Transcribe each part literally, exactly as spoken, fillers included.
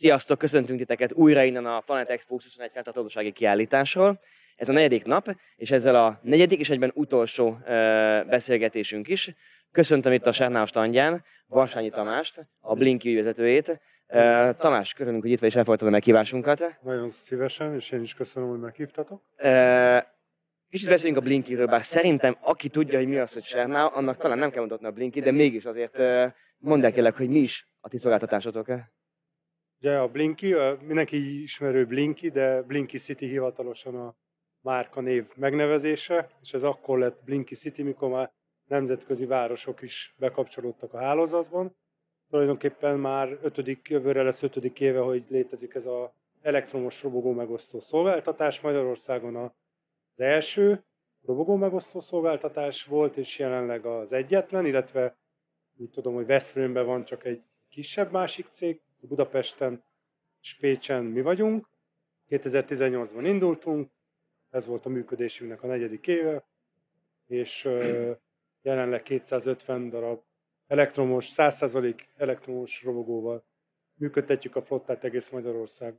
Sziasztok, köszöntünk titeket újra innen a Planet Expo huszonegyedik fenntarthatósági kiállításról. Ez a negyedik nap, és ezzel a negyedik és egyben utolsó beszélgetésünk is. Köszöntöm itt a Sernaus standján Varsányi Tamást, a Blinkee ügyvezetőjét. Tamás, köszönjük, hogy itt vagy és elfogadtad a meghívásunkat. Nagyon szívesen, és én is köszönöm, hogy meghívtatok. Kicsit beszéljünk a Blinkee-ről, bár szerintem aki tudja, hogy mi az, hogy Sernaus, annak talán nem kell mutatni a Blinkee, de mégis azért mondd el kérlek, hogy mi is a ti szolgáltatásotok. Ugye a Blinkee, mindenki ismerő Blinkee, de Blinkee.city hivatalosan a márka név megnevezése, és ez akkor lett Blinkee.city, mikor már nemzetközi városok is bekapcsolódtak a hálózatban. Tulajdonképpen már ötödik, jövőre lesz ötödik éve, hogy létezik ez az elektromos robogó megosztó szolgáltatás. Magyarországon az első robogó megosztó szolgáltatás volt, és jelenleg az egyetlen, illetve úgy tudom, hogy Veszprémben van csak egy kisebb másik cég, Budapesten és Pécsen mi vagyunk. kétezer-tizennyolcban indultunk, ez volt a működésünknek a negyedik éve, és jelenleg kétszázötven darab elektromos, száz százalék elektromos robogóval működtetjük a flottát egész Magyarország.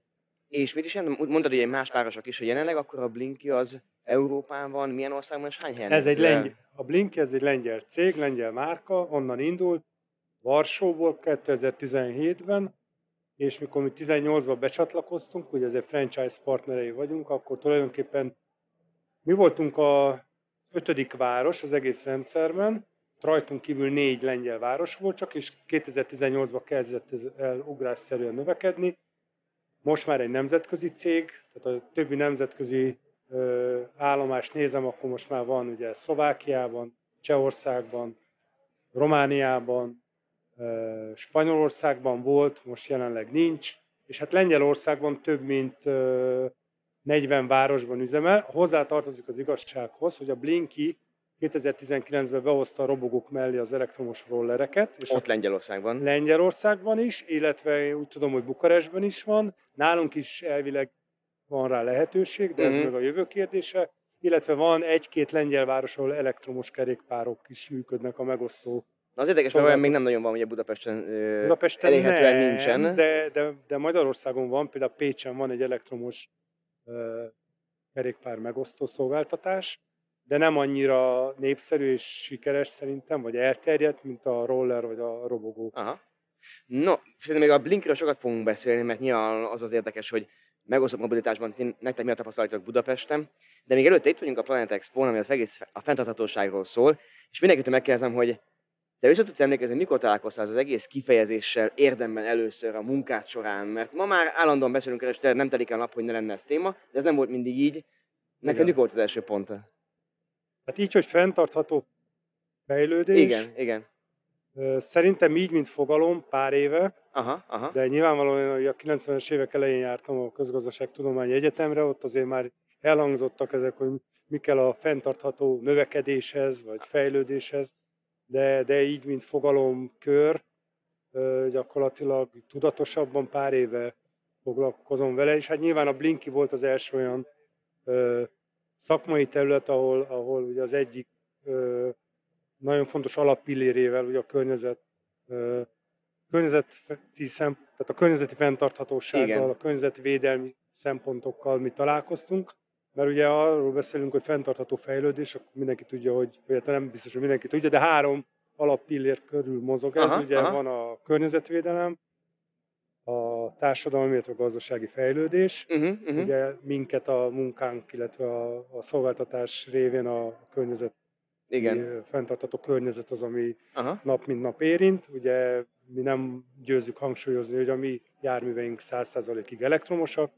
És mit is mondtad, hogy más városok is, hogy jelenleg akkor a Blinkee az Európán van, milyen országban és hány helyen? Ez egy lengy- a Blinkee ez egy lengyel cég, lengyel márka, onnan indult, Varsóból kétezer-tizenhétben, és mikor mi tizennyolcban becsatlakoztunk, ugye ezért franchise partnerei vagyunk, akkor tulajdonképpen mi voltunk az ötödik város az egész rendszerben, rajtunk kívül négy lengyel város volt csak, és kétezer-tizennyolcban kezdett el ugrásszerűen növekedni. Most már egy nemzetközi cég, tehát a többi nemzetközi ö, állomást nézem, akkor most már van ugye Szlovákiában, Csehországban, Romániában, Spanyolországban volt, most jelenleg nincs, és hát Lengyelországban több mint negyven városban üzemel. Hozzátartozik az igazsághoz, hogy a Blinkee kétezer-tizenkilencben behozta a robogók mellé az elektromos rollereket. És ott Lengyelországban? Lengyelországban is, illetve úgy tudom, hogy Bukarestben is van. Nálunk is elvileg van rá lehetőség, de ez mm-hmm. meg a jövő kérdése. Illetve van egy-két lengyel város, ahol elektromos kerékpárok is működnek a megosztó. Na, az érdekes, szóval mert még nem nagyon van, ugye Budapesten, Budapesten elérhetően nem, nincsen. De, de, de Magyarországon van, például Pécsen van egy elektromos uh, kerékpár megosztó szolgáltatás, de nem annyira népszerű és sikeres szerintem, vagy elterjedt, mint a roller vagy a robogó. Aha. No, szerintem még a Blinkee-ről sokat fogunk beszélni, mert nyilván az az érdekes, hogy megosztott mobilitásban nektek mi a tapasztalatok Budapesten, de még előtte itt vagyunk a Planet Expo-n, ami az egész a fenntarthatóságról szól, és mindenkitől megkérdezem, hogy te vissza tudsz emlékezni, mikor találkoztál az egész kifejezéssel érdemben először a munkád során, mert ma már állandóan beszélünk erről, és nem telik el nap, hogy ne lenne ez téma, de ez nem volt mindig így. Neked mikor volt az első pont? Hát így, hogy fenntartható fejlődés. Igen, igen. Szerintem így, mint fogalom, pár éve, aha, aha. de nyilvánvalóan hogy a kilencvenes évek elején jártam a Közgazdaságtudományi Egyetemre, ott azért már elhangzottak ezek, hogy mi kell a fenntartható növekedéshez, vagy fejlődéshez, de, de így, mint fogalomkör, gyakorlatilag tudatosabban pár éve foglalkozom vele, és hát nyilván a Blinkee volt az első olyan ö, szakmai terület, ahol, ahol ugye az egyik ö, nagyon fontos alappillérével ugye a környezet, ö, környezeti szem, tehát a környezeti fenntarthatósággal, igen. a környezetvédelmi szempontokkal mi találkoztunk, mert ugye arról beszélünk, hogy fenntartható fejlődés, akkor mindenki tudja, hogy, vagy nem biztos, hogy mindenki tudja, de három alappillér körül mozog ez, aha, ugye aha. van a környezetvédelem, a társadalmi, illetve a gazdasági fejlődés, uh-huh, uh-huh. ugye minket a munkánk, illetve a, a szolgáltatás révén a környezet, igen. fenntartható környezet az, ami aha. nap mint nap érint. Ugye mi nem győzzük hangsúlyozni, hogy a mi járműveink száz százalékig elektromosak,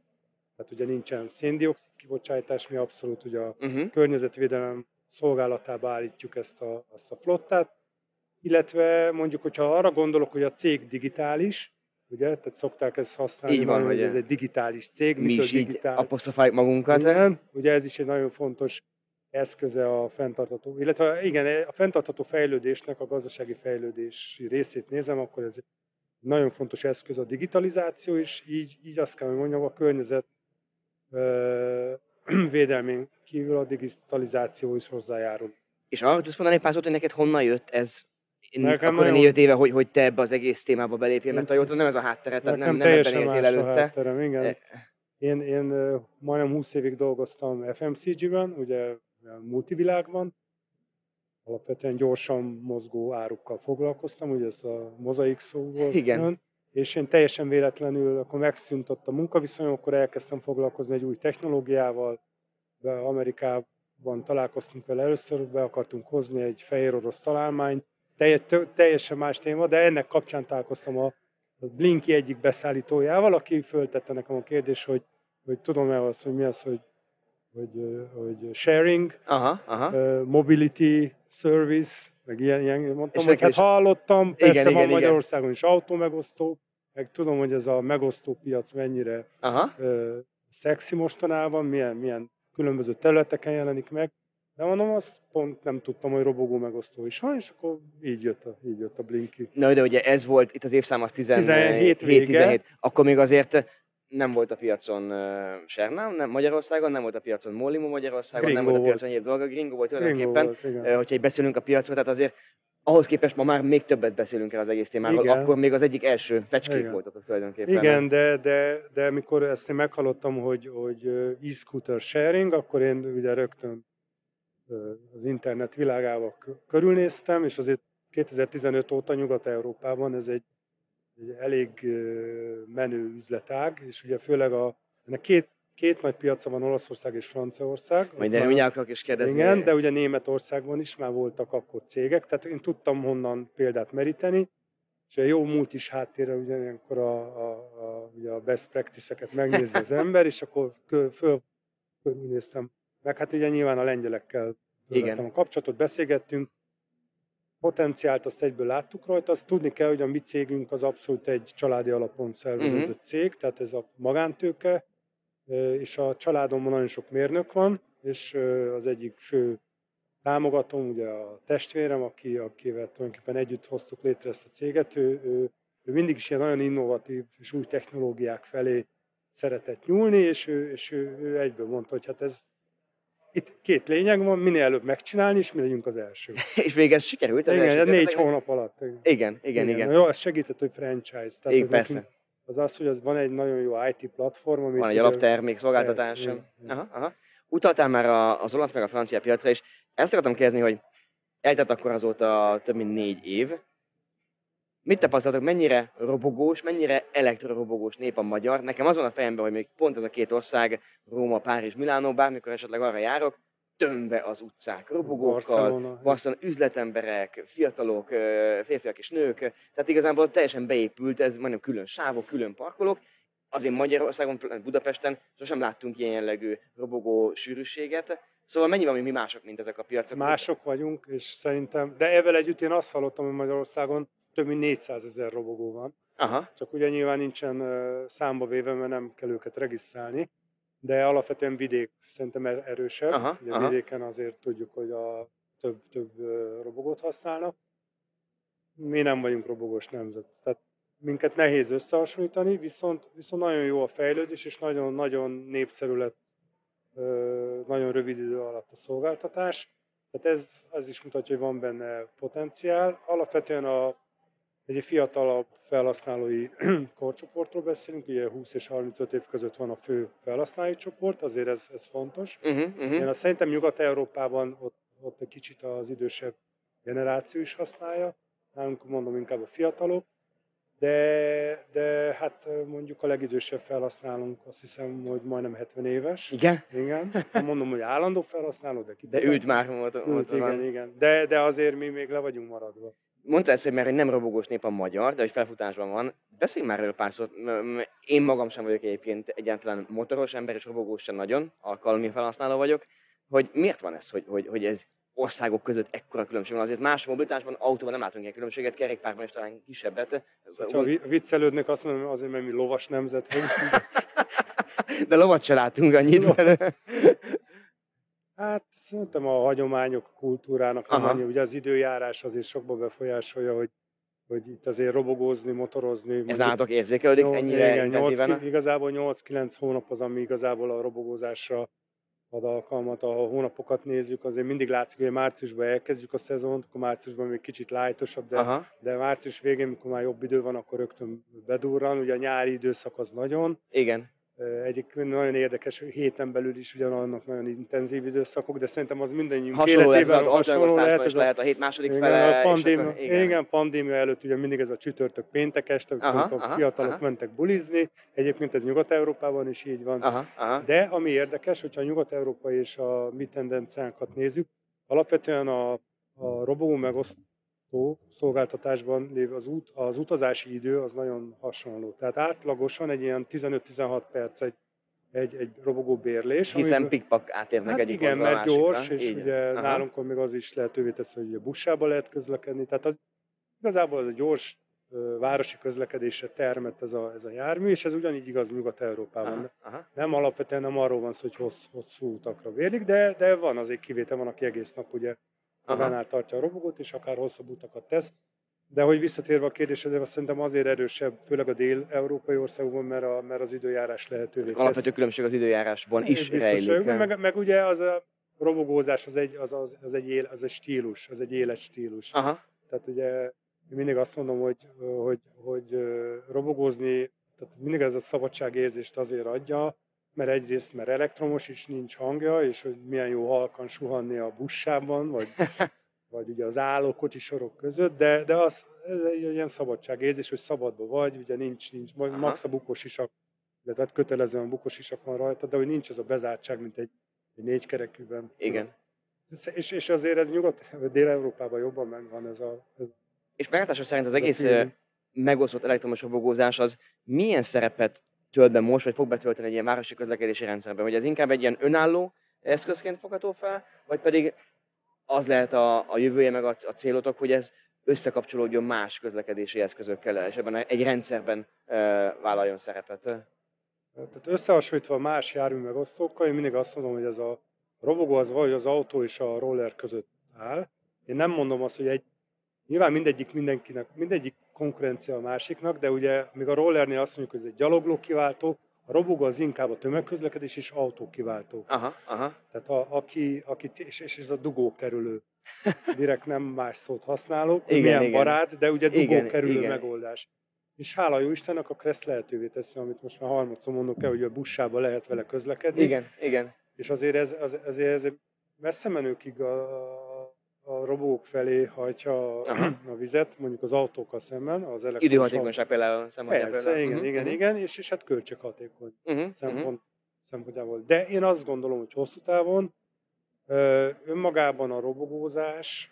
tehát ugye nincsen szén-dioxid kibocsátás, mi abszolút ugye a uh-huh. környezetvédelem szolgálatába állítjuk ezt a, ezt a flottát. Illetve mondjuk, hogyha arra gondolok, hogy a cég digitális, ugye, tehát szokták ezt használni, így van, hogy ez egy digitális cég, mi is digitál... így apostrofáljuk magunkat. Minden, ugye ez is egy nagyon fontos eszköze a fenntartható, illetve igen, a fenntartható fejlődésnek a gazdasági fejlődési részét nézem, akkor ez egy nagyon fontos eszköz a digitalizáció, és így, így azt kell, hogy mondjam, a környezet ö, védelmén kívül a digitalizáció is hozzájárul. És arra tudsz mondani pár szót, hogy neked honnan jött ez akkor én jött éve, hogy, hogy te ebbe az egész témába belépjél, mert a jótól nem ez a hátteret, tehát nem, nem ebben éltél előtte. Igen. Én, én majdnem húsz évig dolgoztam ef em cé gében, ugye multivilágban, alapvetően gyorsan mozgó árukkal foglalkoztam, ugye ez a mozaik szó volt. Igen. És én teljesen véletlenül, akkor megszűnt ott a munkaviszonyom, akkor elkezdtem foglalkozni egy új technológiával. Be Amerikában találkoztunk vele először, be akartunk hozni egy fehér orosz találmányt. Teljesen más téma, de ennek kapcsán találkoztam a Blinkee egyik beszállítójával, aki föltette nekem a kérdést, hogy, hogy tudom-e azt, hogy mi az, hogy, hogy, hogy sharing, aha, aha. mobility, service, meg ilyen, ilyen mondtam, és hogy hát is... hallottam, persze igen, van igen, Magyarországon igen. is autómegosztó, meg tudom, hogy ez a megosztó piac mennyire ö, szexi mostanában, milyen, milyen különböző területeken jelenik meg, de mondom, azt pont nem tudtam, hogy robogó megosztó is van, és akkor így jött a, így jött a Blinkee. Na, de ugye ez volt, itt az évszám az tizenhét tizenhét, akkor még azért nem volt a piacon uh, Sernaus, nem Magyarországon, nem volt a piacon MOL Limo Magyarországon, GreenGo nem volt a piacon egyéb dolga, GreenGo volt tulajdonképpen, GreenGo hogyha így beszélünk a piacról, tehát azért ahhoz képest ma már még többet beszélünk el az egész témáról, igen. Akkor még az egyik első fecskék voltatok tulajdonképpen. Igen, de, de, de mikor ezt én meghallottam, hogy, hogy e-scooter sharing, akkor én ugye rögtön az internet világával körülnéztem, és azért kétezer-tizenöt óta Nyugat-Európában ez egy, egy elég menő üzletág, és ugye főleg a, ennek két, két nagy piaca van, Olaszország és Franciaország. Majd erre mindjárt akarok is kérdezni. Igen, de ugye Németországban is már voltak akkor cégek, tehát én tudtam honnan példát meríteni, és a jó múlt is háttérre ugyanakkor a, a, a, ugye a best practice-eket megnézi az ember, és akkor föl körülnéztem. Meg hát ugye nyilván a lengyelekkel vettem a kapcsolatot, beszélgettünk, potenciált azt egyből láttuk rajta, azt tudni kell, hogy a mi cégünk az abszolút egy családi alapon szerveződött uh-huh. cég, tehát ez a magántőke, és a családomban nagyon sok mérnök van, és az egyik fő támogatóm, ugye a testvérem, aki, akivel tulajdonképpen együtt hoztuk létre ezt a céget, ő, ő, ő mindig is ilyen nagyon innovatív és új technológiák felé szeretett nyúlni, és ő, és ő, ő egyből mondta, hogy hát ez itt két lényeg van, minél előbb megcsinálni, és mi legyünk az első. És végig ez sikerült? Az igen, első négy történt. Hónap alatt. Igen, igen, igen. igen. igen. Jó, ez segített, hogy franchise. Tehát igen, persze. Az az, hogy az van egy nagyon jó i té platform, amit... Van egy alaptermék, szolgáltatás. Aha, aha. Utaltál már az olasz meg a francia piacra, és ezt akartam kérdezni, hogy eltelt akkor azóta több mint négy év. Mit tapasztaltok, mennyire robogós, mennyire elektrorobogós nép a magyar? Nekem az van a fejemben, hogy még pont ez a két ország, Róma, Párizs, Milánó, bármikor esetleg arra járok, tömve az utcák robogókkal, Barcelona, üzletemberek, fiatalok, férfiak és nők, tehát igazából teljesen beépült, ez majdnem külön sávok, külön parkolók. Azért Magyarországon, Budapesten sosem láttunk ilyen jellegű robogó sűrűséget. Szóval mennyi van, mi mások, mint ezek a piacok? Mások vagyunk, és szerintem, de ezzel együtt én azt hallottam, hogy Magyarországon több mint négyszázezer robogó van. Aha. Csak ugye nyilván nincsen számba véve, mert nem kell őket regisztrálni, de alapvetően vidék szerintem erősebb. Aha, ugye aha. Vidéken azért tudjuk, hogy a több, több robogót használnak. Mi nem vagyunk robogós nemzet, tehát minket nehéz összehasonlítani, viszont, viszont nagyon jó a fejlődés, és nagyon-nagyon népszerű lett nagyon rövid idő alatt a szolgáltatás. Tehát ez, ez is mutatja, hogy van benne potenciál. Alapvetően a egy fiatalabb felhasználói korcsoportról beszélünk, ugye húsz és harmincöt év között van a fő felhasználói csoport, azért ez, ez fontos. Uh-huh, uh-huh. Én azt szerintem Nyugat-Európában ott, ott egy kicsit az idősebb generáció is használja, nálunk mondom inkább a fiatalok, de, de hát mondjuk a legidősebb felhasználónk, azt hiszem, hogy majdnem hetven éves. Igen? Igen. Mondom, hogy állandó felhasználó, de kidősebb. De ült már, mondta, mondta ült, igen, igen. De, de azért mi még le vagyunk maradva. Mondta ezt, hogy mert nem robogós nép a magyar, de hogy felfutásban van. Beszéljünk már erről pár szót. Én magam sem vagyok egyébként egyáltalán motoros ember, és robogós sem nagyon, alkalmi felhasználó vagyok. Hogy miért van ez, hogy, hogy, hogy ez országok között ekkora különbség van? Azért más mobilitásban, autóban nem látunk ilyen különbséget, kerékpárban is talán kisebbet. Ha úgy... viccelődnek, azt mondom, azért mert mi lovas nemzet vagyunk. De lovat se látunk annyit. Hát szerintem a hagyományok, a kultúrának, amennyi, ugye az időjárás azért sokba befolyásolja, hogy, hogy itt azért robogózni, motorozni. Ez nálatok érzékelődik ennyire intenzíven? Igazából nyolc-kilenc hónap az, ami igazából a robogózásra alkalmat, ha a hónapokat nézzük, azért mindig látszik, hogy márciusban elkezdjük a szezont, akkor márciusban még kicsit lightosabb, de, de március végén, mikor már jobb idő van, akkor rögtön bedurran. Ugye a nyári időszak az nagyon. Igen. Egyébként nagyon érdekes, hogy héten belül is ugyanannak nagyon intenzív időszakok, de szerintem az mindannyiunk hasonló életében az hasonló lehet. Ez lehet a hét második fele. A pandémia, a, igen. igen, pandémia előtt ugye mindig ez a csütörtök péntek este, amikor a aha, fiatalok aha. mentek bulizni. Egyébként ez Nyugat-Európában is így van. Aha, aha. De ami érdekes, hogyha a Nyugat-Európa és a mi tendenciánkat nézzük, alapvetően a, a robogó megosztó szolgáltatásban lévő az, út, az utazási idő az nagyon hasonló. Tehát átlagosan egy ilyen tizenöt-tizenhat perc egy, egy, egy robogó bérlés. Hiszen amiből, pikpak átérnek hát egyik igen, mert gyors, és igen. ugye aha. nálunk még az is lehetővé teszi, hogy a buszába lehet közlekedni. Tehát az, igazából az a gyors városi közlekedésre termett ez a, ez a jármű, és ez ugyanígy igaz Nyugat-Európában. Aha, aha. Nem alapvetően nem arról van szó, hogy hossz, hosszú utakra bérlik, de, de van azért kivétel, van, aki egész nap ugye magánál tartja a robogót, és akár hosszabb utakat tesz. De hogy visszatérve a kérdésedre, szerintem azért erősebb, főleg a dél-európai országokban, mert, a, mert az időjárás lehetővé teszi. Alapvető különbség az időjárásban is rejlik. Meg, meg ugye az a robogózás az egy, az, az, az egy, él, az egy stílus, az egy életstílus. Aha. Tehát ugye én mindig azt mondom, hogy, hogy, hogy robogózni, tehát mindig ez a szabadságérzést azért adja, mert egyrészt, mert elektromos is, nincs hangja, és hogy milyen jó halkan suhanni a buszában, vagy, vagy ugye az állókocsi sorok között, de, de az, ez egy ilyen szabadságérzés, hogy szabadba vagy, ugye nincs, nincs, max a bukósisak, tehát kötelezően bukósisak van rajta, de hogy nincs ez a bezártság, mint egy, egy négykerekűben. Igen. És, és azért ez nyugat, Dél-Európában jobban megvan ez a... Ez, és meglátásom szerint az egész megosztott elektromos robogózás az milyen szerepet tölt be most, vagy fog betölteni egy ilyen városi közlekedési rendszerben? Hogy ez inkább egy ilyen önálló eszközként fogható fel, vagy pedig az lehet a, a jövője meg a, a célotok, hogy ez összekapcsolódjon más közlekedési eszközökkel, és ebben egy rendszerben e, vállaljon szerepet? Tehát összehasonlítva más járműmegosztókkal, én mindig azt mondom, hogy ez a robogó az valahogy az autó és a roller között áll. Én nem mondom azt, hogy egy nyilván mindegyik mindenkinek, mindegyik konkurencia a másiknak, de ugye még a rollernél azt mondjuk, hogy ez egy gyalogló kiváltó, a robogó az inkább a tömegközlekedés és autó kiváltó. Aha, aha. Tehát a, aki, aki, és, és ez a dugókerülő. Direkt nem más szót használok, igen, milyen igen. barát, de ugye dugókerülő igen, megoldás. És hála jó Istennek a KRESZ lehetővé teszi, amit most már harmadszor mondok el, hogy a buszába lehet vele közlekedni. Igen, igen. És azért ez, az, azért ez messze menőkig a a robogók felé hajtja aha. a vizet, mondjuk az autókkal szemben, az elektromos... Időhatékonyság például szempontjából. Persze, igen, uh-huh. igen, igen, és, és hát költséghatékony uh-huh. szempont, szempontjából. De én azt gondolom, hogy hosszú távon önmagában a robogózás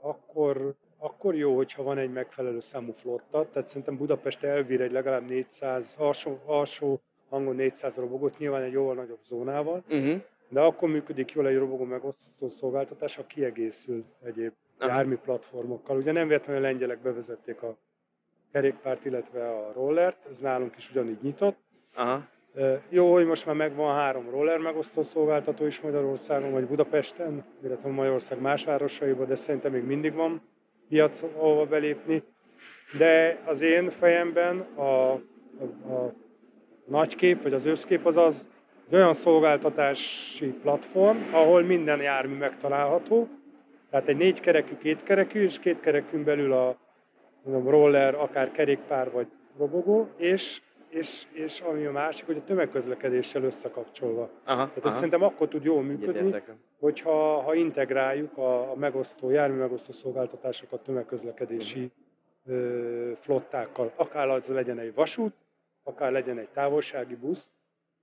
akkor, akkor jó, hogyha van egy megfelelő számú flotta, tehát szerintem Budapest elbír egy legalább négyszáz, alsó, alsó hangon négyszáz robogót, nyilván egy jóval nagyobb zónával, uh-huh. de akkor működik jól egy robogó megosztó szolgáltatás, ha kiegészül egyéb jármű platformokkal. Ugye nem véletlenül a lengyelek bevezették a kerékpárt, illetve a rollert, ez nálunk is ugyanígy nyitott. Aha. Jó, hogy most már megvan három roller megosztó szolgáltató is Magyarországon, vagy Budapesten, illetve Magyarország más városaiban, de szerintem még mindig van piac, ahova belépni. De az én fejemben a, a, a nagykép, vagy az összkép az az, olyan szolgáltatási platform, ahol minden jármű megtalálható. Tehát egy négykerekű, kétkerekű, és kétkerekűn belül a mondom, roller, akár kerékpár vagy robogó, és, és, és ami a másik, hogy a tömegközlekedéssel összekapcsolva. Aha, Tehát aha. ez szerintem akkor tud jól működni, hogyha ha integráljuk a, a megosztó, jármű megosztó szolgáltatásokat tömegközlekedési uh-huh. ö, flottákkal. Akár az legyen egy vasút, akár legyen egy távolsági busz,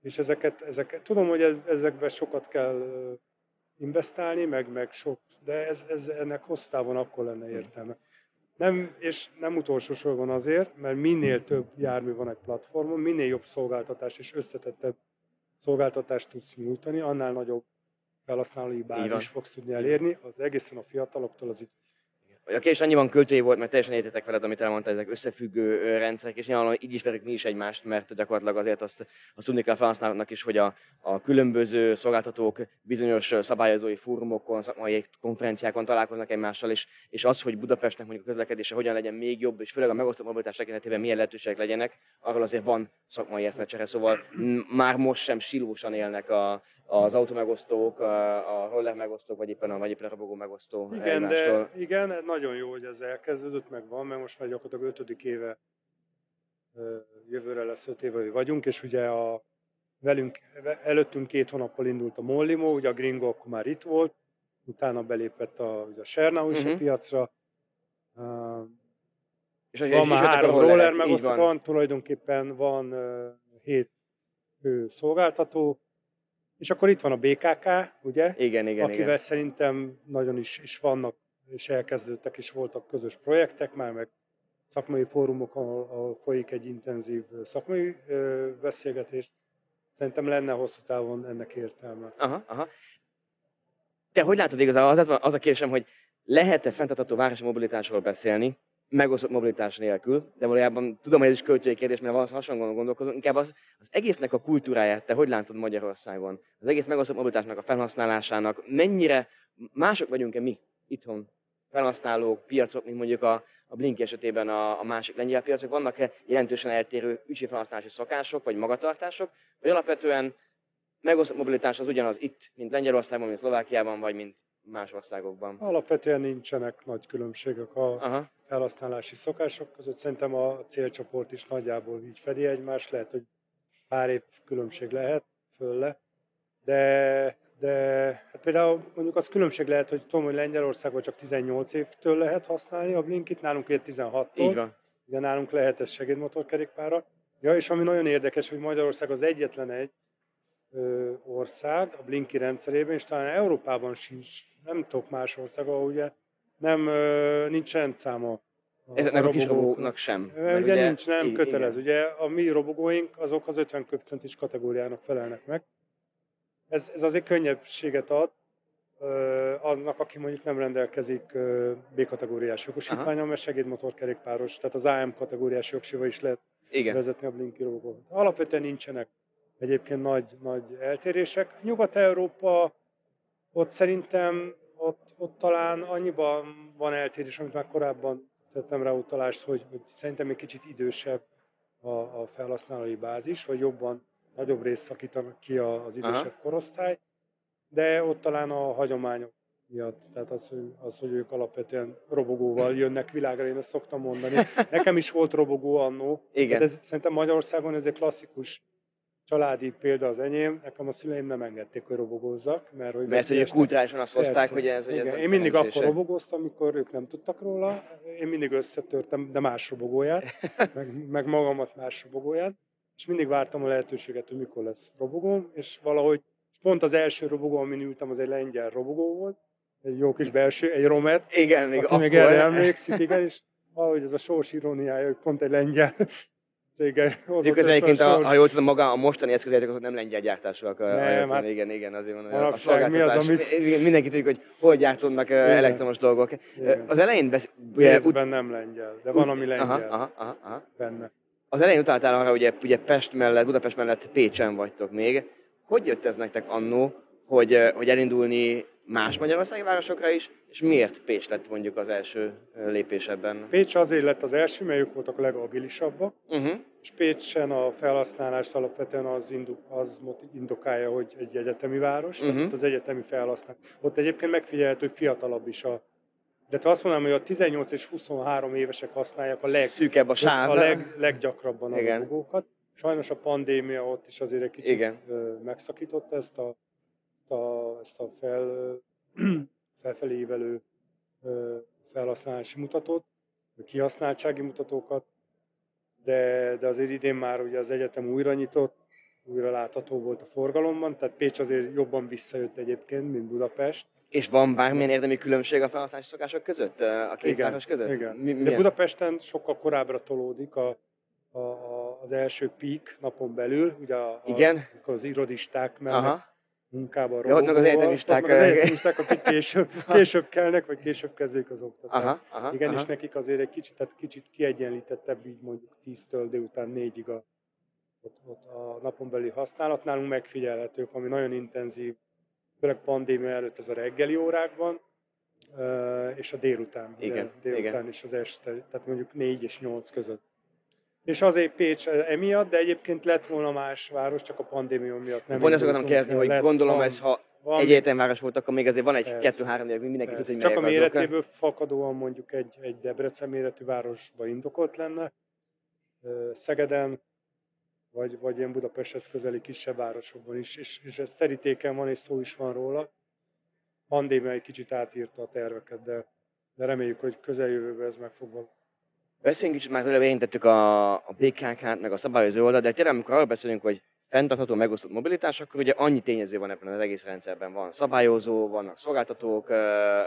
és ezeket, ezeket, tudom, hogy ezekben sokat kell investálni, meg, meg sok, de ez, ez, ennek hosszú távon akkor lenne értelme. Nem, és nem utolsó sorban azért, mert minél több jármű van egy platformon, minél jobb szolgáltatás és összetettebb szolgáltatást tudsz nyújtani, annál nagyobb felhasználói bázis fogsz tudni elérni, az egészen a fiataloktól az itt. A kérdés annyiban költői volt, mert teljesen értetek veled, amit elmondtál, ezek összefüggő rendszerek, és nyilván így ismerjük mi is egymást, mert gyakorlatilag azért azt, azt tudni kell felhasználóknak is, hogy a, a különböző szolgáltatók bizonyos szabályozói fórumokon, szakmai konferenciákon találkoznak egymással, és, és az, hogy Budapestnek mondjuk a közlekedése hogyan legyen még jobb, és főleg a megosztott mobilitás tekintetében milyen lehetőségek legyenek, arról azért van szakmai eszmecsere, szóval m- már most sem silósan élnek a, az automegosztók, a roller megosztók, vagy éppen a vagy éppen a robogó megosztó igen, de, igen, nagyon jó, hogy ez elkezdődött, meg van, mert most már gyakorlatilag ötödik éve, jövőre lesz öt éve, hogy vagyunk, és ugye a, velünk, előttünk két hónappal indult a MOL Limo, ugye a GreenGo akkor már itt volt, utána belépett a, a Sernaus uh-huh. a piacra, és van már három roller megosztó, van, tulajdonképpen van hét fő szolgáltató, és akkor itt van a bé ká ká, ugye? Igen, igen, akivel igen. szerintem nagyon is, is vannak, és elkezdődtek, és voltak közös projektek már, meg szakmai fórumokon, ahol folyik egy intenzív szakmai ö, beszélgetés. Szerintem lenne hosszú távon ennek értelme. Aha, aha. Te hogy látod igazából? Az, az a kérdésem, hogy lehet-e fenntartható városi mobilitásról beszélni, megosztott mobilitás nélkül, de valójában tudom, hogy ez is költői kérdés, mert valószínűleg hasonlóan gondolkozunk, inkább az, az egésznek a kultúráját te hogy látod Magyarországon? Az egész megosztott mobilitásnak a felhasználásának mennyire mások vagyunk-e mi itthon? Felhasználók, piacok, mint mondjuk a, a Blinkee esetében a, a másik lengyel piacok, vannak-e jelentősen eltérő ügyi felhasználási szokások vagy magatartások, vagy alapvetően megosztott mobilitás az ugyanaz itt, mint Lengyelországban, mint Szlovákiában, vagy mint más országokban? Alapvetően nincsenek nagy különbségek a Aha. felhasználási szokások között. Szerintem a célcsoport is nagyjából így fedi egymást, lehet, hogy pár év különbség lehet fölle, de, de hát például mondjuk az különbség lehet, hogy tudom, hogy Lengyelországban csak tizennyolc évtől lehet használni a Blinkit, nálunk ugye tizenhattól, de nálunk lehet ez segédmotorkerékpárral. Ja, és ami nagyon érdekes, hogy Magyarország az egyetlen egy ö, ország a Blinkee rendszerében, és talán Európában sincs, nem tudok más országa, ugye nem, nincs rendszáma. Ezeknek a, a kis robogóknak sem. Ugye, ugye nincs, nem így, kötelez. Igen. Ugye a mi robogóink azok az ötven köbcentis kategóriának felelnek meg. Ez, ez azért könnyebbséget ad annak, aki mondjuk nem rendelkezik B-kategóriás jogosítványon, mert segédmotorkerékpáros, tehát az á em kategóriás jogsival is lehet igen. vezetni a Blinkee robogót. Alapvetően nincsenek egyébként nagy, nagy eltérések. Nyugat-Európa, ott szerintem Ott, ott talán annyiban van eltérés, amit már korábban tettem rá utalást, hogy, hogy szerintem egy kicsit idősebb a, a felhasználói bázis, vagy jobban, nagyobb részt szakítanak ki az idősebb Aha. korosztály, de ott talán a hagyományok miatt, tehát az, hogy, az, hogy ők alapvetően robogóval jönnek világra, én ezt szoktam mondani. Nekem is volt robogó annó, de szerintem Magyarországon ez egy klasszikus családi példa az enyém, nekem a szüleim nem engedték, hogy robogózzak, mert hogy... Mert ugye kultúrálisan azt hozták, persze. hogy ez vagy ez igen, én mindig akkor robogóztam, amikor ők nem tudtak róla, én mindig összetörtem, de más robogóját, meg, meg magamat más robogóját, és mindig vártam a lehetőséget, hogy mikor lesz robogóm, és valahogy pont az első robogó, amin ültem, az egy lengyel robogó volt, egy jó kis belső, egy romet, igen, még aki akkor... még erre emlékszik, igen, és valahogy ez a sors iróniája, hogy pont egy lengyel... Egyébként, ha jól tudom, maga a mostani eszközétek, azok nem lengyel gyártásúak. Nem, hát igen, igen, azért van a szolgáltatás. Mi az, amit... Mindenki tudjuk, hogy hol gyártódnak elektromos dolgok. Igen. Az elején... Besz... Részben ut... nem lengyel, de van, ami lengyel aha, aha, aha, aha. benne. Az elején utáltál arra, ugye, ugye Pest mellett, Budapest mellett Pécsen vagytok még. Hogy jött ez nektek annó, hogy, hogy elindulni más magyarországi városokra is, és miért Pécs lett mondjuk az első lépés ebben? Pécs azért lett az első, mert ők voltak a legagilisabbak, uh-huh. és Pécsen a felhasználást alapvetően az, indu, az indokálja, hogy egy egyetemi város, uh-huh. tehát az egyetemi felhasználás. Ott egyébként megfigyelhető, hogy fiatalabb is a... De te azt mondanám, hogy a tizennyolc és huszonhárom évesek használják a, leg, szűkebb a, a leg, leggyakrabban a robogókat. Sajnos a pandémia ott is azért egy kicsit Igen. megszakította ezt a A, ezt a fel, felfelé ívelő felhasználási mutatót, kihasználtsági mutatókat, de, de azért idén már ugye az egyetem újra nyitott, újra látható volt a forgalomban, tehát Pécs azért jobban visszajött egyébként, mint Budapest. És van bármilyen érdemi különbség a felhasználási szokások között, a két igen, város között? Igen, Mi, de Budapesten sokkal korábbra tolódik a, a, a, az első peak napon belül, ugye a, igen. A, amikor az irodisták mellett, munkában robogóval, ott meg az egyetemisták, az egyetemisták akik később, később kelnek, vagy később kezdjék az oktatást. Igen, aha. és nekik azért egy kicsit, tehát kicsit kiegyenlítettebb, így mondjuk tíztől délután négyig a, ott, ott a napon belüli használat. Nálunk megfigyelhetők, ami nagyon intenzív, főleg pandémia előtt ez a reggeli órákban, és a délután, igen, dél, délután igen. és az este, tehát mondjuk négy és nyolc között. És azért Pécs emiatt, de egyébként lett volna más város, csak a pandémia miatt nem. Pont ezt akartam kérdezni, hogy gondolom van, ez, ha van, egy egyetemváros volt, akkor még azért van egy kettő-három év, mindenki tud, hogy csak a méretéből azok fakadóan mondjuk egy, egy Debrecen méretű városba indokolt lenne. Szegeden, vagy, vagy ilyen Budapesthez közeli kisebb városokban is, és, és ez terítéken van, és szó is van róla. Pandémia egy kicsit átírta a terveket, de, de reméljük, hogy közeljövőben ez meg fog valósulni. Beszéljünk kicsit, már előbb érintettük a, a bé ká ká-t, meg a szabályozó oldalt, de tényleg, amikor arról beszélünk, hogy fenntartható, megosztott mobilitás, akkor ugye annyi tényező van ebben az egész rendszerben. Van szabályozó, vannak szolgáltatók,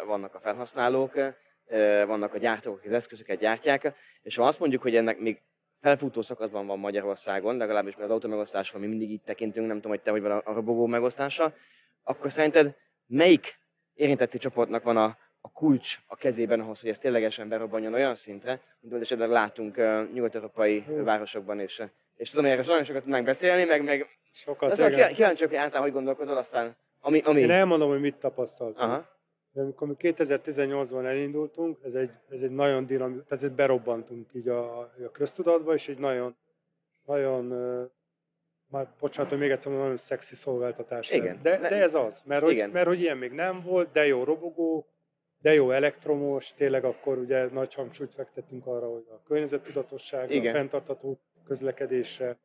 vannak a felhasználók, vannak a gyártók, akik az eszközöket gyártják, és ha azt mondjuk, hogy ennek még felfutó szakaszban van Magyarországon, legalábbis az autómegosztásról mi mindig így tekintünk, nem tudom, hogy te hogy van a robogó megosztása, akkor szerinted melyik érintetti csoportnak van a a kulcs a kezében ahhoz, hogy ez ténylegesen berobbanjon olyan szintre, mint esetleg látunk uh, nyugat-európai hmm. városokban is. És, és tudom, hogy erre nagyon sokat tudnánk beszélni, meg... meg... Sokat, az igen. Kíváncsiak, hogy általában hogy gondolkozol, aztán... Ami, ami... Én elmondom, hogy mit tapasztaltam. Aha. De amikor mi kétezer-tizennyolcban elindultunk, ez egy, ez egy nagyon dinamikus... Tehát ezért berobbantunk így a, a köztudatba, és egy nagyon... nagyon uh, már bocsánat, hogy még egyszer mondom, nagyon szexi szolgáltatás. Igen. De, de ez az, mert hogy, mert hogy ilyen még nem volt, de jó robogó, de jó elektromos, tényleg akkor ugye nagy hangsúlyt fektettünk arra, hogy a környezettudatosságra, a fenntartható közlekedésre,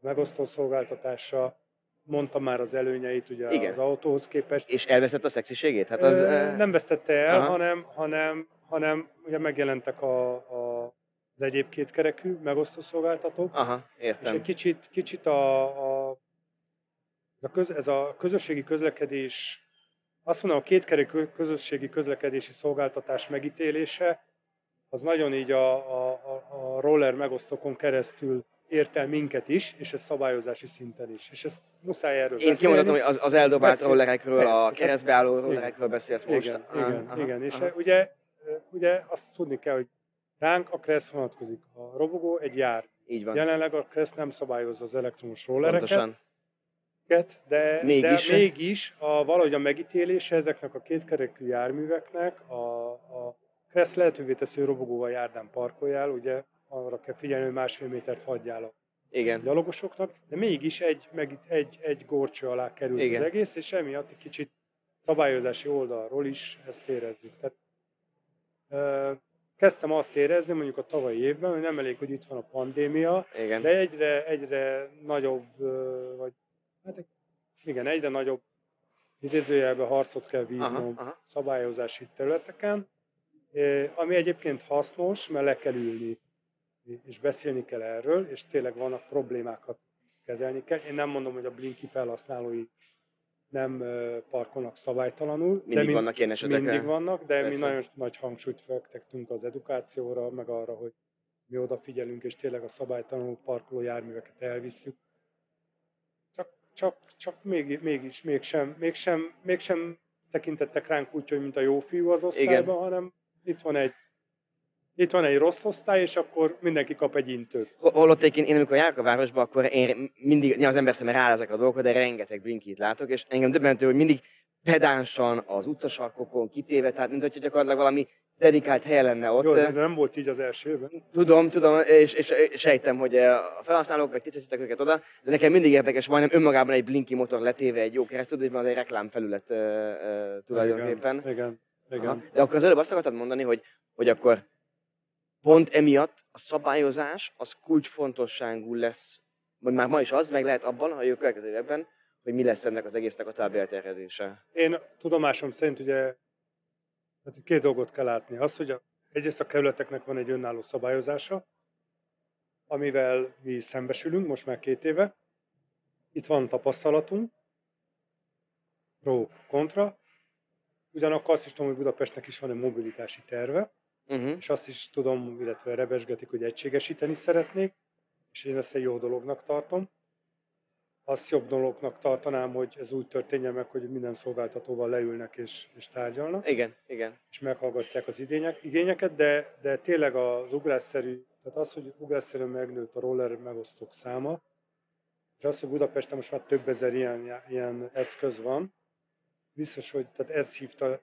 megosztó szolgáltatásra, mondtam már az előnyeit ugye igen. az autóhoz képest. És elvesztett a szexiségét? Hát az, e, nem vesztette el, aha. hanem, hanem, hanem ugye megjelentek a, a, az egyéb kétkerekű megosztó szolgáltatók. Aha, értem. És egy kicsit, kicsit a, a, a köz, ez a közösségi közlekedés, azt mondom, a kétkerekű közösségi közlekedési szolgáltatás megítélése, az nagyon így a, a, a roller megosztókon keresztül ért el minket is, és ez szabályozási szinten is. És ezt muszáj erről beszélni. Én kimondhatom, hogy az, az eldobált Beszél. rollerekről, Persze. a keresztbe álló rollerekről beszélsz most. Igen, ah, igen, aha, igen. Aha. És ugye, ugye azt tudni kell, hogy ránk a KRESZ vonatkozik. A robogó egy jár. Így van. Jelenleg a KRESZ nem szabályozza az elektromos rollereket. Pontosan. De mégis, de mégis a, valahogy a megítélése ezeknek a kétkerekű járműveknek a, a KRESZ lehetővé teszi, hogy robogóval járdán parkoljál, ugye arra kell figyelni, hogy másfél métert hagyjál a igen. gyalogosoknak, de mégis egy, meg, egy, egy górcső alá került igen. az egész, és emiatt egy kicsit szabályozási oldalról is ezt érezzük. Tehát, ö, kezdtem azt érezni mondjuk a tavalyi évben, hogy nem elég, hogy itt van a pandémia, igen. de egyre, egyre nagyobb, ö, vagy hát igen, egyre nagyobb idézőjelben harcot kell vívnom szabályozási területeken, ami egyébként hasznos, mert le kell ülni, és beszélni kell erről, és tényleg vannak problémákat kezelni kell. Én nem mondom, hogy a Blinkee felhasználói nem parkolnak szabálytalanul. Mindig de mind, vannak ilyen esetek. Mindig vannak, de persze. mi nagyon nagy hangsúlyt fektettünk az edukációra, meg arra, hogy mi odafigyelünk, és tényleg a szabálytalanul parkoló járműveket elvisszük. Csak, csak még, mégis, mégsem, mégsem, mégsem tekintettek ránk úgy, hogy mint a jó fiú az osztályban, igen. hanem itt van, egy, itt van egy rossz osztály, és akkor mindenki kap egy intőt. Holott én, én amikor járok a városba, akkor én mindig, az ember szemben rá ezek a dolgok, de rengeteg Blinkee-t látok, és engem döbbentő, hogy mindig pedánsan az utcasarkokon kitéve, tehát mint hogyha gyakorlatilag valami dedikált helye lenne ott. Jó, de nem volt így az elsőben. Tudom, tudom, és, és sejtem, hogy a felhasználók meg tisztítek őket oda, de nekem mindig érdekes, majdnem önmagában egy Blinkee motor letéve egy jó keresztülésben, az egy reklámfelület uh, uh, tulajdonképpen. Igen, igen, igen. De akkor az előbb azt akartad mondani, hogy, hogy akkor pont emiatt a szabályozás az kulcsfontosságú lesz, vagy már ma is az, meg lehet abban, ha jövök következő évben, hogy mi lesz ennek az egésznek a további elterjedése. Én tudomásom szerint ugye hát itt két dolgot kell látni. Az, hogy a, egyrészt a kerületeknek van egy önálló szabályozása, amivel mi szembesülünk most már két éve. Itt van tapasztalatunk, pro, kontra. Ugyanakkor azt is tudom, hogy Budapestnek is van egy mobilitási terve, uh-huh. és azt is tudom, illetve rebesgetik, hogy egységesíteni szeretnék, és én ezt egy jó dolognak tartom. Azt jobb dolognak tartanám, hogy ez úgy történjen meg, hogy minden szolgáltatóval leülnek és, és tárgyalnak. Igen, igen. És meghallgatják az idények, igényeket, de, de tényleg az ugrásszerű, tehát az, hogy ugrásszerűen megnőtt a roller megosztók száma, és az, hogy Budapesten most már több ezer ilyen, ilyen eszköz van, biztos, hogy tehát ez hívta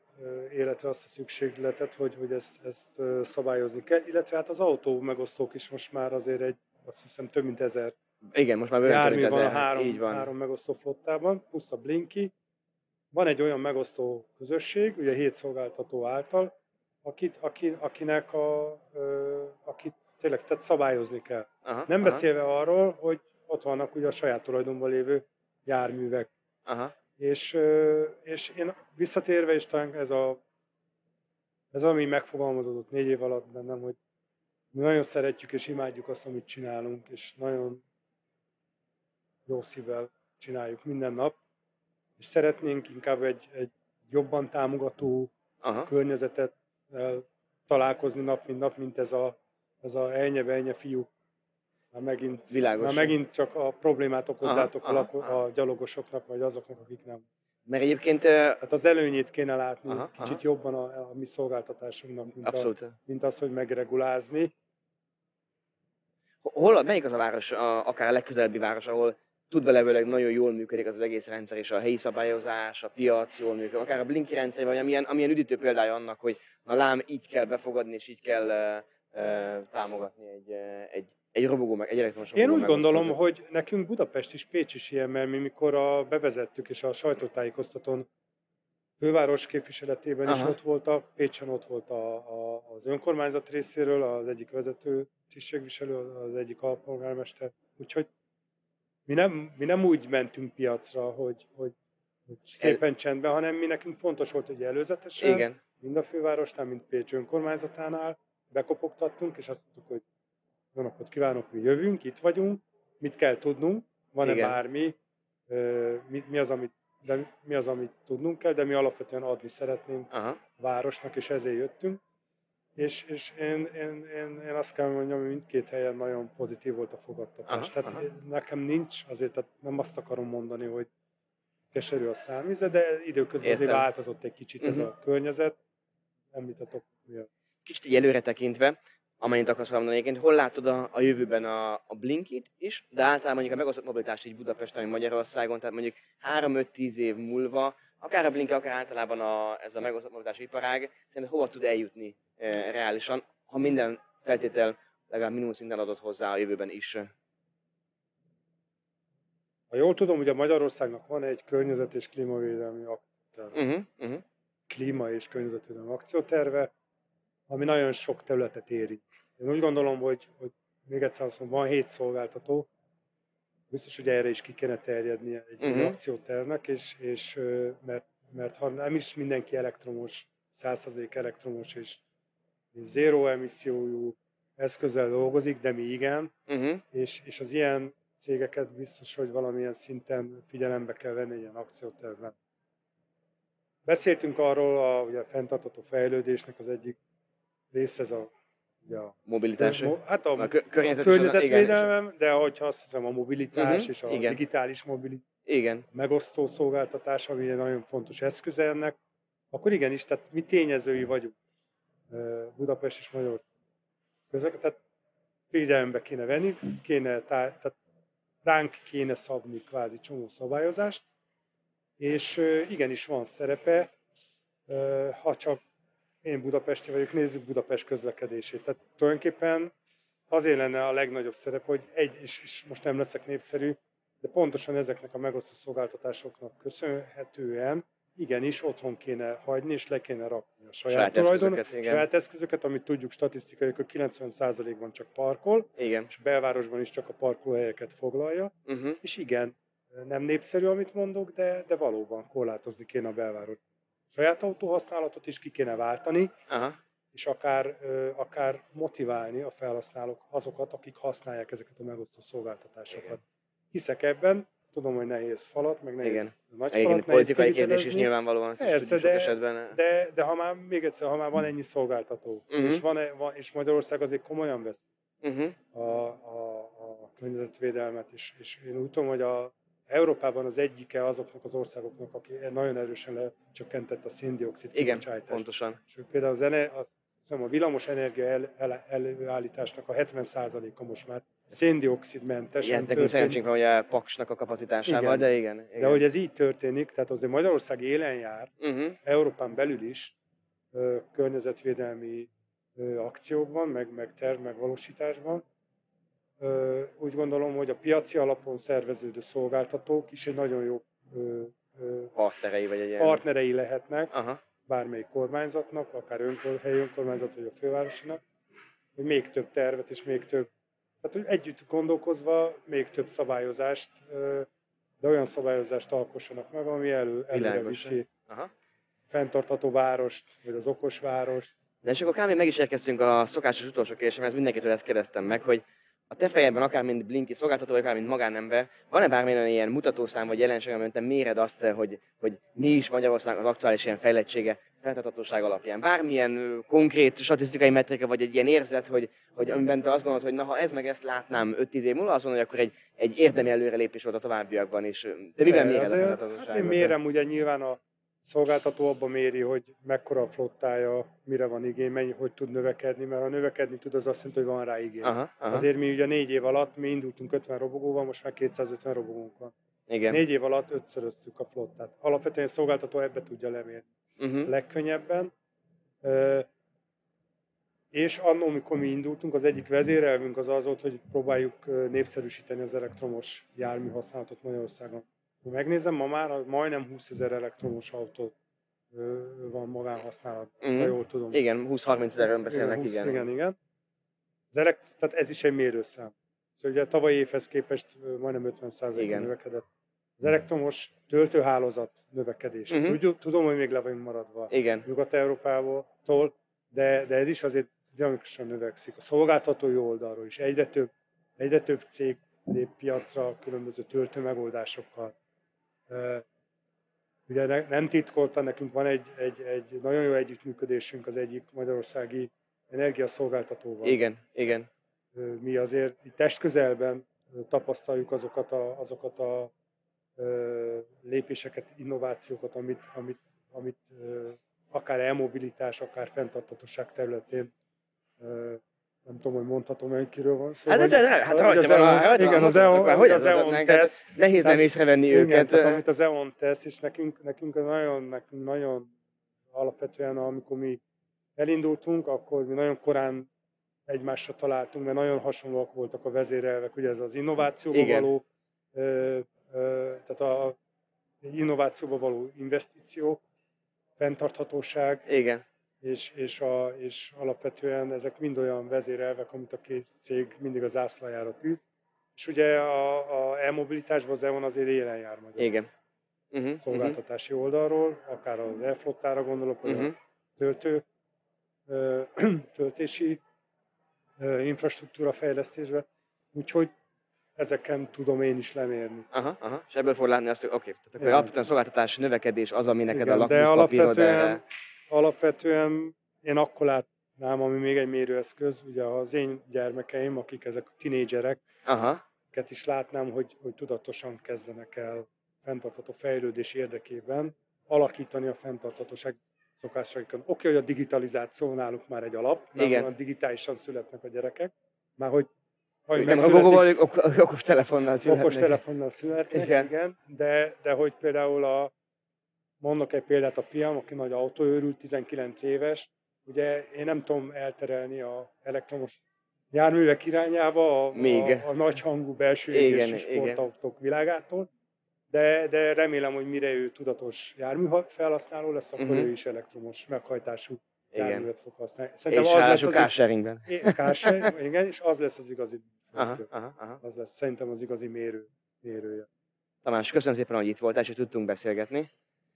életre azt a szükségletet, hogy, hogy ezt, ezt szabályozni kell, illetve hát az autó megosztók is most már azért egy azt hiszem több mint ezer. Igen, most már bőven több mint ezer. Jármű van a három, van. három megosztó flottában, plusz a Blinkee. Van egy olyan megosztó közösség, ugye hét szolgáltató által, akit, akin, akinek a, ö, akit tényleg tehát szabályozni kell. Aha, Nem aha. beszélve arról, hogy ott vannak ugye a saját tulajdonban lévő járművek. Aha. És, ö, és én visszatérve is talán ez a Ez ami megfogalmazódott négy év alatt bennem, hogy mi nagyon szeretjük és imádjuk azt, amit csinálunk, és nagyon jó szívvel csináljuk minden nap, és szeretnénk inkább egy, egy jobban támogató Aha. környezetet találkozni nap, mint nap, mint ez a, ez a elnye-belnye fiúk. Már megint, már megint csak a problémát okozzátok aha, a, aha, a gyalogosoknak, vagy azoknak, akik nem. Mert egyébként... Tehát az előnyét kéne látni aha, kicsit aha. jobban a, a mi szolgáltatásunknak, mint, a, mint az, hogy megregulázni. Hol, melyik az a város, a, akár a legközelebbi város, ahol tudva levőleg nagyon jól működik az, az egész rendszer, és a helyi szabályozás, a piac jól működik, akár a Blinkee rendszer, vagy amilyen, amilyen üdítő példája annak, hogy na lám, így kell befogadni, és így kell e, e, támogatni egy, egy, egy robogó, meg egy elektromos robogó. Én úgy gondolom, hogy nekünk Budapest is, Pécs is ilyen, mert mi mikor a, bevezettük, és a sajtótájékoztatón főváros képviseletében Aha. is ott voltak, Pécsen ott volt a, a, az önkormányzat részéről, az egyik vezető tisztségviselő, az egyik alpolgármester, úgyhogy Mi nem, mi nem úgy mentünk piacra, hogy, hogy, hogy szépen csendben, hanem mi nekünk fontos volt, hogy előzetesen, Igen. mind a fővárosnál, mind Pécs önkormányzatánál bekopogtattunk, és azt mondtuk, hogy jó napot kívánok, mi jövünk, itt vagyunk, mit kell tudnunk, van-e Igen. bármi, mi, mi, az, amit, de mi az, amit tudnunk kell, de mi alapvetően adni szeretnénk Aha. a városnak, és ezért jöttünk. És, és én, én, én, én azt kell mondjam, hogy mindkét helyen nagyon pozitív volt a fogadtatás. Aha, tehát aha. nekem nincs, azért tehát nem azt akarom mondani, hogy keserű a számíze, de időközben Értem. azért változott egy kicsit uh-huh. ez a környezet. Említetek. Kicsit így előre tekintve, amennyit akarsz valamondani egyébként, hol látod a, a jövőben a, a Blinkee-t is, de általában mondjuk a megosztott mobilitást így Budapesten, vagy Magyarországon, tehát mondjuk három-öt-tíz év múlva, akár a Blinkee, akár általában a, ez a megosztott mobilitási iparág, szerintem hova tud eljutni reálisan, ha minden feltétel legalább minimum szinten adott hozzá a jövőben is? Ha jól tudom, ugye Magyarországnak van egy környezet- és klímavédelmi akcióterve. Uh-huh, uh-huh. Klíma- és környezetvédelmi akcióterve, ami nagyon sok területet érint. Én úgy gondolom, hogy, hogy még egyszer azt mondom, van hét szolgáltató, biztos, hogy erre is ki kéne terjedni egy uh-huh. akciótervnek, és, és, mert, mert ha nem is mindenki elektromos, száz százalék elektromos, és zéró emissziójú eszközzel dolgozik, de mi igen, uh-huh. és, és az ilyen cégeket biztos, hogy valamilyen szinten figyelembe kell venni ilyen akciótervben. Beszéltünk arról, a, ugye a fenntartható fejlődésnek az egyik része ez a, ugye a mobilitás, mo- hát a, a, kö- a környezetvédelem, de hogyha azt hiszem a mobilitás uh-huh. és a igen. digitális mobilitás igen. megosztó szolgáltatás, ami egy nagyon fontos eszköz ennek, akkor igenis, tehát mi tényezői vagyunk. Budapest és Magyarország között, tehát figyelembe kéne venni, kéne, tehát ránk kéne szabni kvázi csomó szabályozást, és igenis van szerepe, ha csak én budapesti vagyok, nézzük Budapest közlekedését. Tehát tulajdonképpen azért lenne a legnagyobb szerep, hogy egy, és most nem leszek népszerű, de pontosan ezeknek a megosztó szolgáltatásoknak köszönhetően igenis otthon kéne hagyni, és le kéne rakni a saját, saját tulajdon, eszközöket, saját eszközöket, amit tudjuk statisztikai, hogy kilencven százalékban csak parkol, igen. és belvárosban is csak a parkolóhelyeket foglalja, uh-huh. és igen, nem népszerű, amit mondok, de, de valóban korlátozni kéne a belváros. Saját autóhasználatot is ki kéne váltani, Aha. és akár, akár motiválni a felhasználók azokat, akik használják ezeket a megosztó szolgáltatásokat. Igen. Hiszek ebben. Tudom, hogy nehéz falat, meg nehéz Igen. nagy falat. Igen, politikai kérdés is nyilvánvalóan. Persze, de, de, de ha már, még egyszer, ha már van ennyi szolgáltató, uh-huh. és, van, és Magyarország azért komolyan vesz uh-huh. a, a, a környezetvédelmet, és, és én úgy tudom, hogy a, Európában az egyike azoknak az országoknak, aki nagyon erősen lecsökkentett a szén-dioxid kibocsátást. Igen, pontosan. És például az ener, az, szóval a villamos energia el, el, előállításnak a hetven százaléka most már szén-dioxidmentes. Igen, nekünk szerencsénk van, hogy a paksnak a kapacitásával, igen. de igen, igen. De hogy ez így történik, tehát azért Magyarország élen jár, uh-huh. Európán belül is ö, környezetvédelmi ö, akciókban, meg, meg terv, meg valósításban, úgy gondolom, hogy a piaci alapon szerveződő szolgáltatók is egy nagyon jó partnerei, vagy egy partnerei lehetnek. Aha. Bármelyik kormányzatnak, akár önkor, helyi önkormányzat, vagy a fővárosinak, hogy még több tervet és még több, tehát hogy együtt gondolkozva még több szabályozást, de olyan szabályozást alkossanak meg, ami elő, előre viszi a fenntartható várost, vagy az okos várost. De és akkor kb. Meg is érkeztünk a szokásos utolsó kérdésre, mert mindenkitől ezt kérdeztem meg, hogy a te fejedben, akár mint Blinkee szolgáltató, vagy akár mint magánember, van-e bármilyen ilyen mutatószám vagy jelenség, amiben te méred azt, hogy, hogy mi is Magyarország az aktuális ilyen fejlettsége fenntarthatóság alapján? Bármilyen konkrét statisztikai metrika, vagy egy ilyen érzet, hogy, hogy amiben te azt gondolod, hogy na, ha ez meg ezt látnám öt-tíz év múlva, azt mondod, hogy akkor egy, egy érdemi előrelépés volt a továbbiakban is. Te miben méred a fenntarthatóságot? Hát én mérem, ugye nyilván a szolgáltató abban méri, hogy mekkora a flottája, mire van igény, mennyi, hogy tud növekedni, mert ha növekedni tud, az azt jelenti, hogy van rá igény. Aha, aha. Azért mi ugye négy év alatt, mi indultunk ötven robogóval, most már kétszázötven robogónk van. Igen. Négy év alatt ötszöröztük a flottát. Alapvetően a szolgáltató ebbe tudja lemérni. Uh-huh. Legkönnyebben. E- és annól, mikor mi indultunk, az egyik vezérelvünk az az volt, hogy próbáljuk népszerűsíteni az elektromos jármű használatot Magyarországon. Megnézem, ma már majdnem húszezer elektromos autó van magánhasználat, mm. ha jól tudom. Igen, húsz-harminc ezerről beszélnek, igen. húsz, igen. igen, igen. Az elekt- tehát ez is egy mérőszám. Szóval ugye tavalyi évhez képest majdnem ötven százalékban növekedett. Az elektromos töltőhálózat növekedése. Mm-hmm. Tudjuk, tudom, hogy még le vagyunk maradva Nyugat-Európából, de, de ez is azért dinamikusan növekszik. A szolgáltatói oldalról is egyre több, egyre több cég lép piacra különböző töltőmegoldásokkal. Uh, ugye ne, nem titkoltan, nekünk van egy, egy, egy nagyon jó együttműködésünk az egyik magyarországi energiaszolgáltatóval. Igen, igen. Uh, mi azért testközelben tapasztaljuk azokat a, azokat a uh, lépéseket, innovációkat, amit, amit, amit uh, akár elmobilitás, akár fenntarthatóság területén uh, nem tudom, hogy mondhatom, hogy kiről van szó. Hát, hát, hát rajta van. Igen, az e on tesz. Nehéz nem észrevenni őket. Amit az e on tesz, és nekünk, nekünk nagyon, nekünk nagyon alapvetően, amikor mi elindultunk, akkor mi nagyon korán egymásra találtunk, mert nagyon hasonlóak voltak a vezérelvek. Ugye ez az innovációba igen. való, ö, ö, tehát a innovációba való investíció, fenntarthatóság. Igen. És, és, a, és alapvetően ezek mind olyan vezérelvek, amit a két cég mindig a zászlajára tűz. És ugye a, a e-mobilitásban az e on azért élen jár magyar. Igen. Uh-huh, szolgáltatási uh-huh. oldalról, akár az e-flottára gondolok, vagy uh-huh. a töltő, ö, töltési ö, infrastruktúra fejlesztésbe. Úgyhogy ezeken tudom én is lemérni. Aha, aha. És ebből fog látni azt, hogy oké, okay. tehát alapvetően a szolgáltatási növekedés az, ami neked igen, a lakmuszpapírod erre. Alapvetően én akkor látnám, ami még egy mérőeszköz, ugye az én gyermekeim, akik ezek a tinédzserek, őket is látnám, hogy, hogy tudatosan kezdenek el fenntartható fejlődés érdekében alakítani a fenntarthatóság szokásaikon. Oké, okay, hogy a digitalizáció náluk már egy alap, mert digitálisan születnek a gyerekek, már hogy ahogy megszületik, okos telefonnal születnek. Okos telefonnal születnek, igen, igen de, de hogy például a mondok egy példát, a fiam, aki nagy autóőrült, tizenkilenc éves, ugye én nem tudom elterelni az elektromos járművek irányába a, a, a nagyhangú belső égésű sportautók világától, de, de remélem, hogy mire ő tudatos járműfelhasználó lesz, akkor uh-huh. ő is elektromos meghajtású igen. járművet fog használni. Szerintem és az lesz az carsharingben. Carsharing, igen, és az lesz az igazi, aha, aha, aha. Az lesz szerintem az igazi mérő, mérője. Tamás, köszönöm szépen, hogy itt voltál, és tudtunk beszélgetni.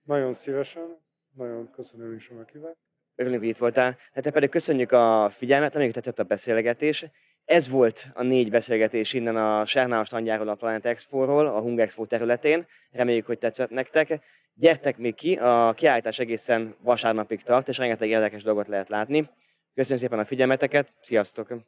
Nagyon szívesen, nagyon köszönöm is a meghívást. Örülünk, hogy itt voltál. Hát te pedig köszönjük a figyelmet, amíg tetszett a beszélgetés. Ez volt a négy beszélgetés innen a Sernaus standjáról, a Planet Expo-ról, a Hung Expo területén. Reméljük, hogy tetszett nektek. Gyertek még ki, a kiállítás egészen vasárnapig tart, és rengeteg érdekes dolgot lehet látni. Köszönöm szépen a figyelmeteket, sziasztok!